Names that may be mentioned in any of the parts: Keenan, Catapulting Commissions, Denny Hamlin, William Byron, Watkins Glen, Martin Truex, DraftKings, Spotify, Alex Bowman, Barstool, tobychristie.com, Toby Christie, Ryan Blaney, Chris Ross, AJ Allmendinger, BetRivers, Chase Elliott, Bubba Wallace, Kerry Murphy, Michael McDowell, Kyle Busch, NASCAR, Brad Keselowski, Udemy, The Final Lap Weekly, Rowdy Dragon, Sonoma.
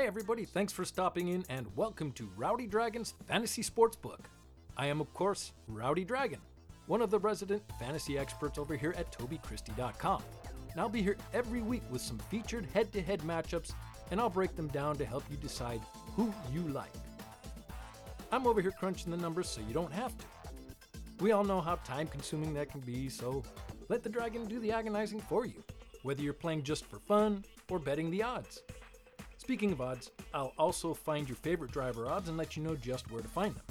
Hey everybody, thanks for stopping in and welcome to Rowdy Dragon's Fantasy Sportsbook. I am, of course, Rowdy Dragon, one of the resident fantasy experts over here at tobychristie.com. And I'll be here every week with some featured head-to-head matchups, and I'll break them down to help you decide who you like. I'm over here crunching the numbers so you don't have to. We all know how time-consuming that can be, so let the dragon do the agonizing for you, whether you're playing just for fun or betting the odds. Speaking of odds, I'll also find your favorite driver odds and let you know just where to find them.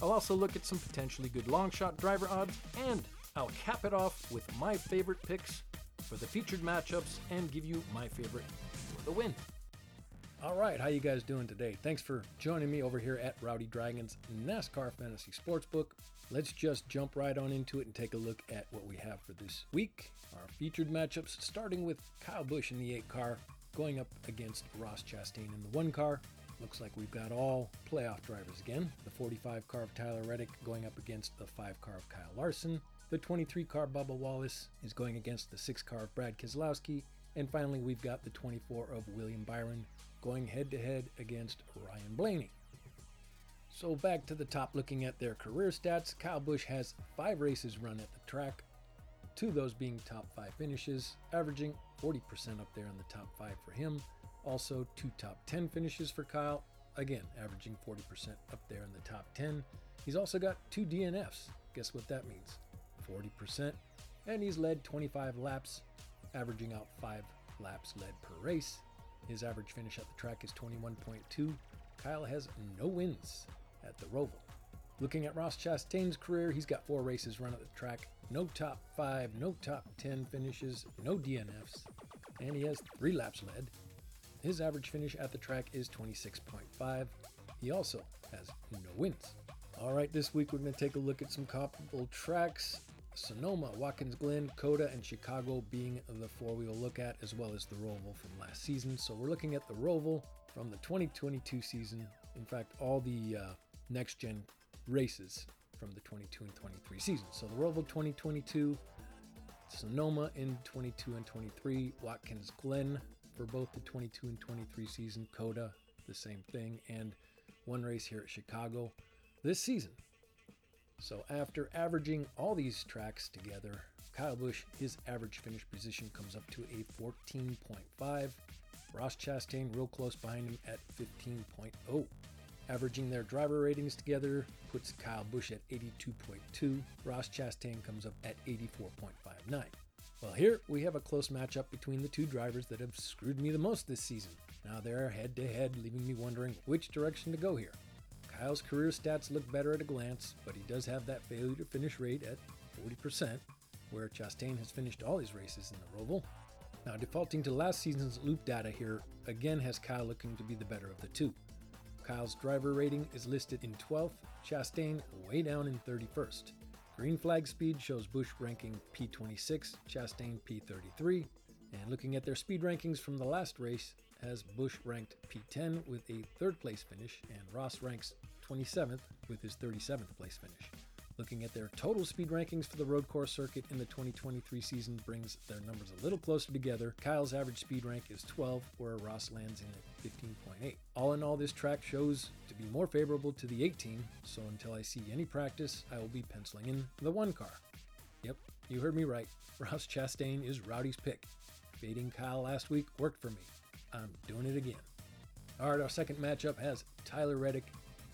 I'll also look at some potentially good long shot driver odds, and I'll cap it off with my favorite picks for the featured matchups and give you my favorite for the win. All right, how you guys doing today? Thanks for joining me over here at Rowdy Dragon's NASCAR Fantasy Sportsbook. Let's just jump right on into it and take a look at what we have for this week. Our featured matchups, starting with Kyle Busch in the 8 car, going up against Ross Chastain in the 1 car. Looks like we've got all playoff drivers again. The 45 car of Tyler Reddick going up against the 5 car of Kyle Larson. The 23 car Bubba Wallace is going against the 6 car of Brad Keselowski. And finally, we've got the 24 of William Byron going head-to-head against Ryan Blaney. So back to the top, looking at their career stats. Kyle Busch has 5 races run at the track, 2 of those being top 5 finishes, averaging 40% up there in the top 5 for him. Also, 2 top 10 finishes for Kyle, again, averaging 40% up there in the top 10. He's also got 2 DNFs. Guess what that means? 40%. And he's led 25 laps, averaging out 5 laps led per race. His average finish at the track is 21.2. Kyle has no wins at the ROVAL. Looking at Ross Chastain's career, he's got 4 races run at the track, no top 5, no top 10 finishes, no DNFs, and he has 3 laps led. His average finish at the track is 26.5. He also has no wins. All right, this week we're going to take a look at some comparable tracks. Sonoma, Watkins Glen, Coda, and Chicago being the 4 we will look at, as well as the Roval from last season. So we're looking at the Roval from the 2022 season. In fact, all the next-gen races from the 22 and 23 seasons. So the Roval 2022, Sonoma in 22 and 23, Watkins Glen for both the 22 and 23 season, Coda, the same thing, and 1 race here at Chicago this season. So after averaging all these tracks together, Kyle Busch, his average finish position comes up to a 14.5. Ross Chastain real close behind him at 15.0. Averaging their driver ratings together puts Kyle Busch at 82.2. Ross Chastain comes up at 84.59. Well, here we have a close matchup between the 2 drivers that have screwed me the most this season. Now they're head-to-head, leaving me wondering which direction to go here. Kyle's career stats look better at a glance, but he does have that failure to finish rate at 40%, where Chastain has finished all his races in the Roval. Now, defaulting to last season's loop data here, again has Kyle looking to be the better of the 2. Kyle's driver rating is listed in 12th, Chastain way down in 31st. Green flag speed shows Busch ranking P26, Chastain P33, and looking at their speed rankings from the last race, as Busch ranked P10 with a 3rd place finish, and Ross ranks 27th with his 37th place finish. Looking at their total speed rankings for the road course circuit in the 2023 season brings their numbers a little closer together. Kyle's average speed rank is 12, where Ross lands in at 15.8. All in all, this track shows to be more favorable to the 18, so until I see any practice, I will be penciling in the 1 car. Yep, you heard me right. Ross Chastain is Rowdy's pick. Baiting Kyle last week worked for me. I'm doing it again. All right, our second matchup has Tyler Reddick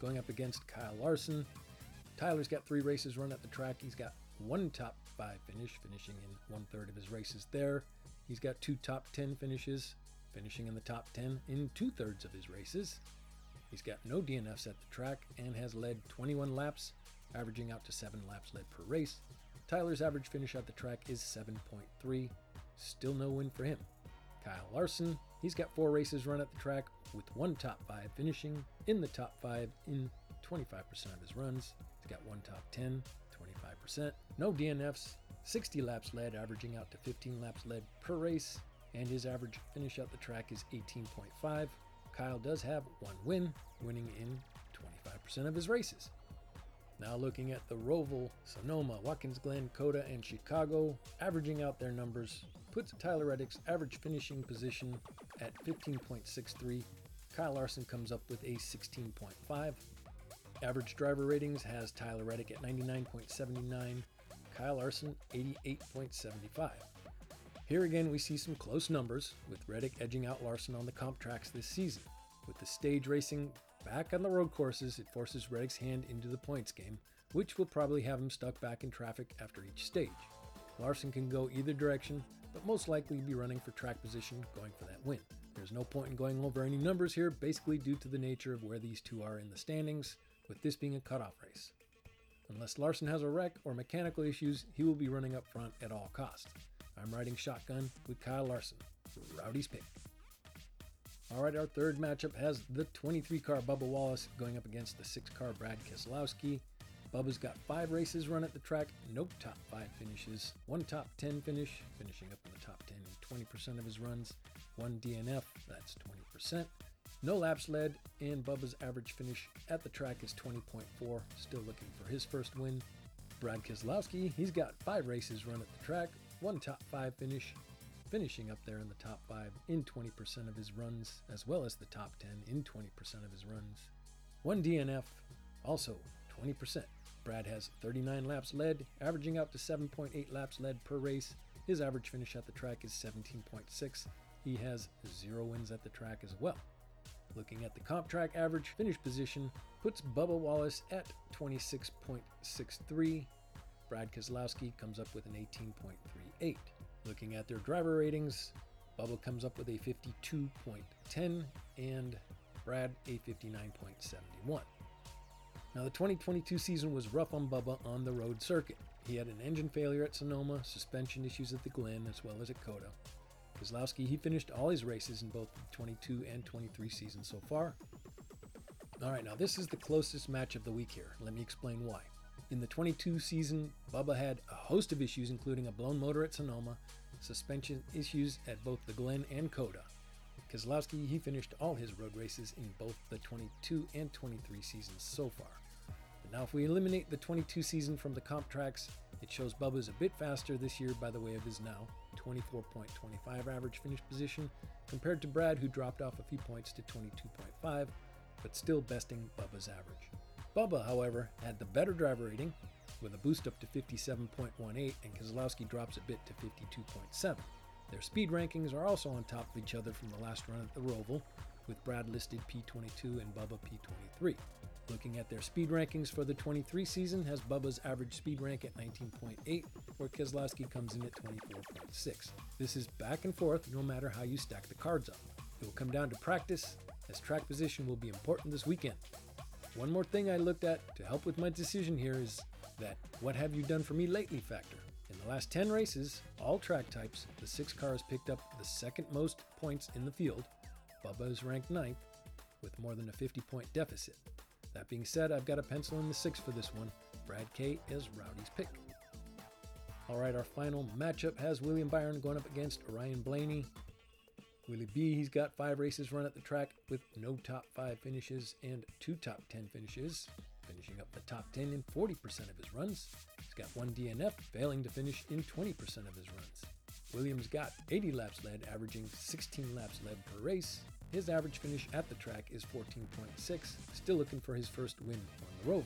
going up against Kyle Larson. Tyler's got 3 races run at the track. He's got 1 top 5 finish, finishing in 1/3 of his races there. He's got 2 top 10 finishes, finishing in the top 10 in 2/3 of his races. He's got no DNFs at the track and has led 21 laps, averaging out to 7 laps led per race. Tyler's average finish at the track is 7.3. Still no win for him. Kyle Larson, he's got 4 races run at the track with 1 top 5 finishing in the top 5 in 25% of his runs. He's got 1 top 10, 25%, no DNFs, 60 laps led, averaging out to 15 laps led per race, and his average finish at the track is 18.5. Kyle does have 1 win, winning in 25% of his races. Now looking at the Roval, Sonoma, Watkins Glen, Coda, and Chicago, averaging out their numbers puts Tyler Reddick's average finishing position at 15.63, Kyle Larson comes up with a 16.5. Average driver ratings has Tyler Reddick at 99.79, Kyle Larson 88.75. Here again we see some close numbers, with Reddick edging out Larson on the comp tracks this season. With the stage racing back on the road courses, it forces Reddick's hand into the points game, which will probably have him stuck back in traffic after each stage. Larson can go either direction, but most likely be running for track position, going for that win. There's no point in going over any numbers here, basically due to the nature of where these two are in the standings, with this being a cutoff race. Unless Larson has a wreck or mechanical issues, he will be running up front at all costs. I'm riding shotgun with Kyle Larson, Rowdy's pick. Alright, our third matchup has the 23-car Bubba Wallace going up against the 6-car Brad Keselowski. Bubba's got 5 races run at the track, no top 5 finishes, 1 top 10 finish, finishing up in the top 10 in 20% of his runs, 1 DNF, that's 20%, no laps led, and Bubba's average finish at the track is 20.4, still looking for his first win. Brad Keselowski, he's got 5 races run at the track, 1 top 5 finish, finishing up there in the top 5 in 20% of his runs, as well as the top 10 in 20% of his runs. 1 DNF, also 20%. Brad has 39 laps led, averaging out to 7.8 laps led per race. His average finish at the track is 17.6. He has 0 wins at the track as well. Looking at the comp track average finish position, puts Bubba Wallace at 26.63. Brad Keselowski comes up with an 18.38. Looking at their driver ratings, Bubba comes up with a 52.10 and Brad a 59.71. Now the 2022 season was rough on Bubba on the road circuit. He had an engine failure at Sonoma, suspension issues at the Glen, as well as at Coda. Keselowski, he finished all his races in both the 22 and 23 seasons so far. Alright, now this is the closest match of the week here. Let me explain why. In the 22 season, Bubba had a host of issues, including a blown motor at Sonoma, suspension issues at both the Glen and Coda. Keselowski, he finished all his road races in both the 22 and 23 seasons so far. But now if we eliminate the 22 season from the comp tracks, it shows Bubba's a bit faster this year by the way of his now 24.25 average finish position, compared to Brad, who dropped off a few points to 22.5, but still besting Bubba's average. Bubba, however, had the better driver rating, with a boost up to 57.18, and Keselowski drops a bit to 52.7. Their speed rankings are also on top of each other from the last run at the ROVAL, with Brad listed P22 and Bubba P23. Looking at their speed rankings for the 23 season, has Bubba's average speed rank at 19.8, where Keselowski comes in at 24.6. This is back and forth no matter how you stack the cards up. It will come down to practice, as track position will be important this weekend. One more thing I looked at to help with my decision here is that what have you done for me lately factor. In the last 10 races, all track types, the 6-car has picked up the second most points in the field. Bubba is ranked 9th with more than a 50-point deficit. That being said, I've got a pencil in the 6 for this one. Brad K is Rowdy's pick. Alright, our final matchup has William Byron going up against Ryan Blaney. Willie B, he's got 5 races run at the track with no top 5 finishes and 2 top 10 finishes, finishing up the top 10 in 40% of his runs. He's got 1 DNF, failing to finish in 20% of his runs. William's got 80 laps led, averaging 16 laps led per race. His average finish at the track is 14.6, still looking for his first win on the Roval.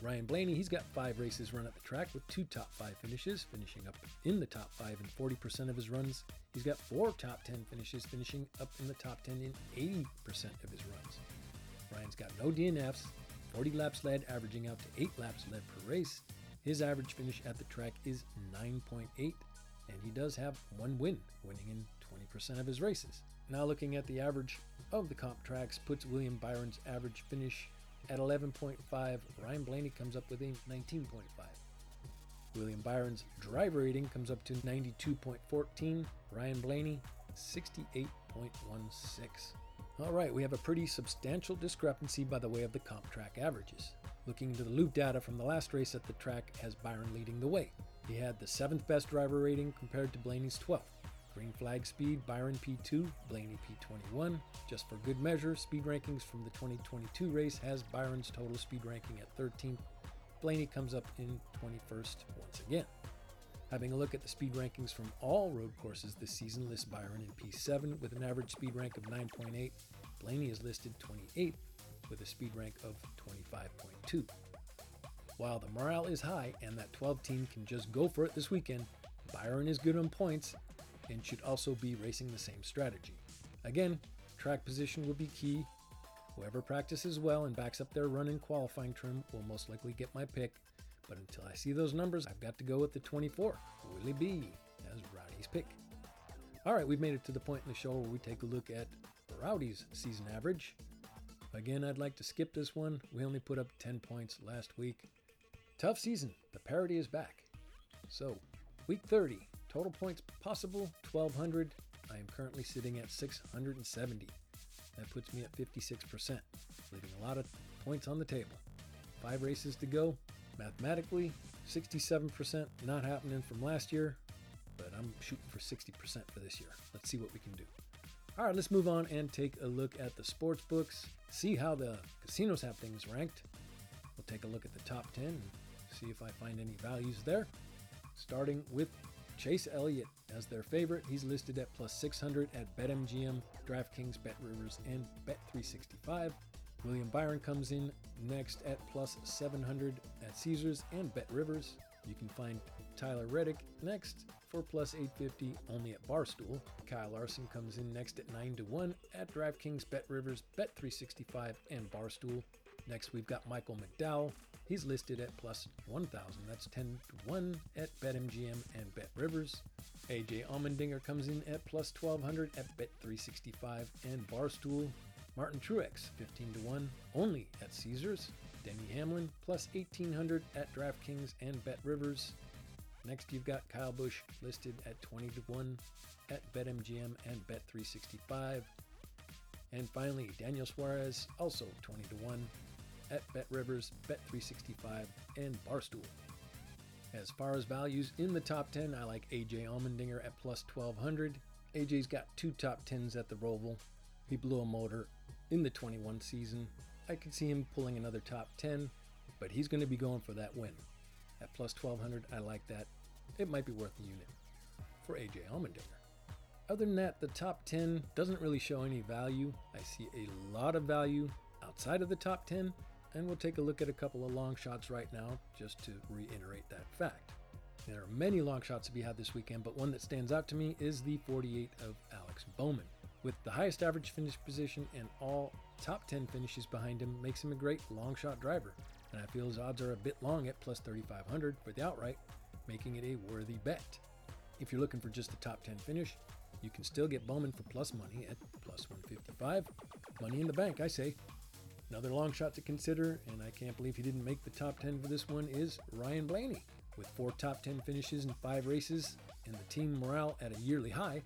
Ryan Blaney, he's got 5 races run at the track with 2 top 5 finishes, finishing up in the top 5 in 40% of his runs. He's got 4 top 10 finishes, finishing up in the top 10 in 80% of his runs. Ryan's got no DNFs, 40 laps led, averaging out to 8 laps led per race. His average finish at the track is 9.8, and he does have 1 win, winning in 20% of his races. Now looking at the average of the comp tracks, puts William Byron's average finish at 11.5, Ryan Blaney comes up with a 19.5. William Byron's driver rating comes up to 92.14, Ryan Blaney 68.16. Alright, we have a pretty substantial discrepancy by the way of the comp track averages. Looking into the loop data from the last race at the track, has Byron leading the way. He had the 7th best driver rating compared to Blaney's 12th. Green flag speed, Byron P2, Blaney P21. Just for good measure, speed rankings from the 2022 race has Byron's total speed ranking at 13th. Blaney comes up in 21st once again. Having a look at the speed rankings from all road courses this season lists Byron in P7 with an average speed rank of 9.8, Blaney is listed 28th with a speed rank of 25.2. While the morale is high and that 12 team can just go for it this weekend, Byron is good on points and should also be racing the same strategy. Again, track position will be key. Whoever practices well and backs up their run in qualifying trim will most likely get my pick, but until I see those numbers, I've got to go with the 24, Willie B, as Rowdy's pick. All right, we've made it to the point in the show where we take a look at Rowdy's season average. Again, I'd like to skip this one. We only put up 10 points last week. Tough season. The parity is back. So, week 30, total points possible, 1,200. I am currently sitting at 670. That puts me at 56%, leaving a lot of points on the table. 5 races to go. Mathematically, 67% not happening from last year, but I'm shooting for 60% for this year. Let's see what we can do. All right, let's move on and take a look at the sports books, see how the casinos have things ranked. We'll take a look at the top 10 and see if I find any values there. Starting with Chase Elliott as their favorite. He's listed at plus 600 at BetMGM, DraftKings, BetRivers, and Bet365. William Byron comes in next at plus 700 at Caesars and BetRivers. You can find Tyler Reddick next for plus 850 only at Barstool. Kyle Larson comes in next at 9-1 at DraftKings, BetRivers, Bet365, and Barstool. Next, we've got Michael McDowell. He's listed at plus 1,000. That's 10-1 at BetMGM and BetRivers. AJ Allmendinger comes in at plus 1,200 at Bet365 and Barstool. Martin Truex, 15-1, only at Caesars. Denny Hamlin, plus 1,800 at DraftKings and BetRivers. Next, you've got Kyle Busch, listed at 20-1 at BetMGM and Bet365. And finally, Daniel Suarez, also 20-1 at BetRivers, Bet365, and Barstool. As far as values in the top 10, I like AJ Allmendinger at plus 1,200. AJ's got 2 top 10s at the ROVAL. He blew a motor in the 21 season. I could see him pulling another top 10, but he's going to be going for that win. At plus 1,200, I like that. It might be worth a unit for AJ Allmendinger. Other than that, the top 10 doesn't really show any value. I see a lot of value outside of the top 10, and we'll take a look at a couple of long shots right now just to reiterate that fact. There are many long shots to be had this weekend, but one that stands out to me is the 48 of Alex Bowman. With the highest average finish position and all top 10 finishes behind him, makes him a great long shot driver, and I feel his odds are a bit long at plus 3,500 for the outright, making it a worthy bet. If you're looking for just the top 10 finish, you can still get Bowman for plus money at plus 155. Money in the bank, I say. Another long shot to consider, and I can't believe he didn't make the top 10 for this one, is Ryan Blaney. With 4 top 10 finishes in 5 races and the team morale at a yearly high,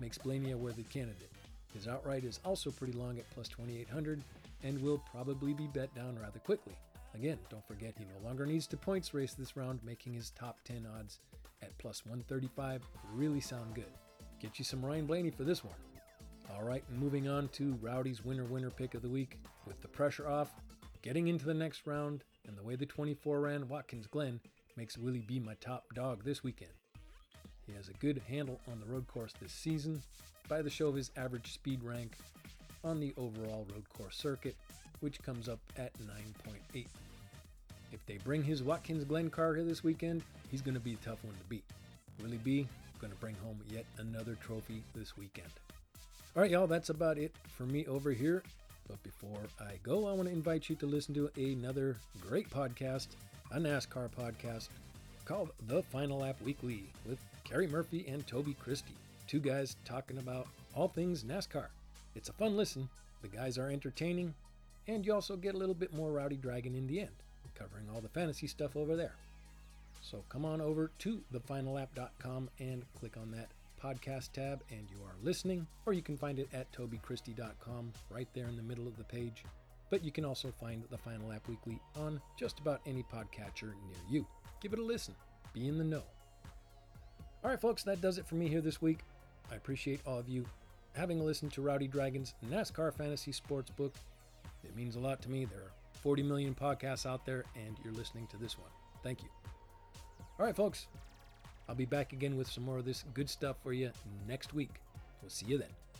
makes Blaney a worthy candidate. His outright is also pretty long at plus 2,800 and will probably be bet down rather quickly. Again, don't forget he no longer needs to points race this round, making his top 10 odds at plus 135 really sound good. Get you some Ryan Blaney for this one. All right, moving on to Rowdy's winner pick of the week. With the pressure off, getting into the next round, and the way the 24 ran Watkins Glen makes Willie B my top dog this weekend. He has a good handle on the road course this season by the show of his average speed rank on the overall road course circuit, which comes up at 9.8. If they bring his Watkins Glen car here this weekend, he's going to be a tough one to beat. Willie B going to bring home yet another trophy this weekend. All right, y'all, that's about it for me over here. But before I go, I want to invite you to listen to another great podcast, a NASCAR podcast, called The Final Lap Weekly with Kerry Murphy and Toby Christie. 2 guys talking about all things NASCAR. It's a fun listen. The guys are entertaining, and you also get a little bit more Rowdy Dragon in the end, covering all the fantasy stuff over there. So come on over to thefinallap.com and click on that podcast tab and you are listening, or you can find it at tobychristie.com right there in the middle of the page. But you can also find The Final Lap Weekly on just about any podcatcher near you. Give it a listen. Be in the know. All right, folks, that does it for me here this week. I appreciate all of you having listened to Rowdy Dragon's NASCAR Fantasy Sportsbook. It means a lot to me. There are 40 million podcasts out there, and you're listening to this one. Thank you. All right, folks, I'll be back again with some more of this good stuff for you next week. We'll see you then.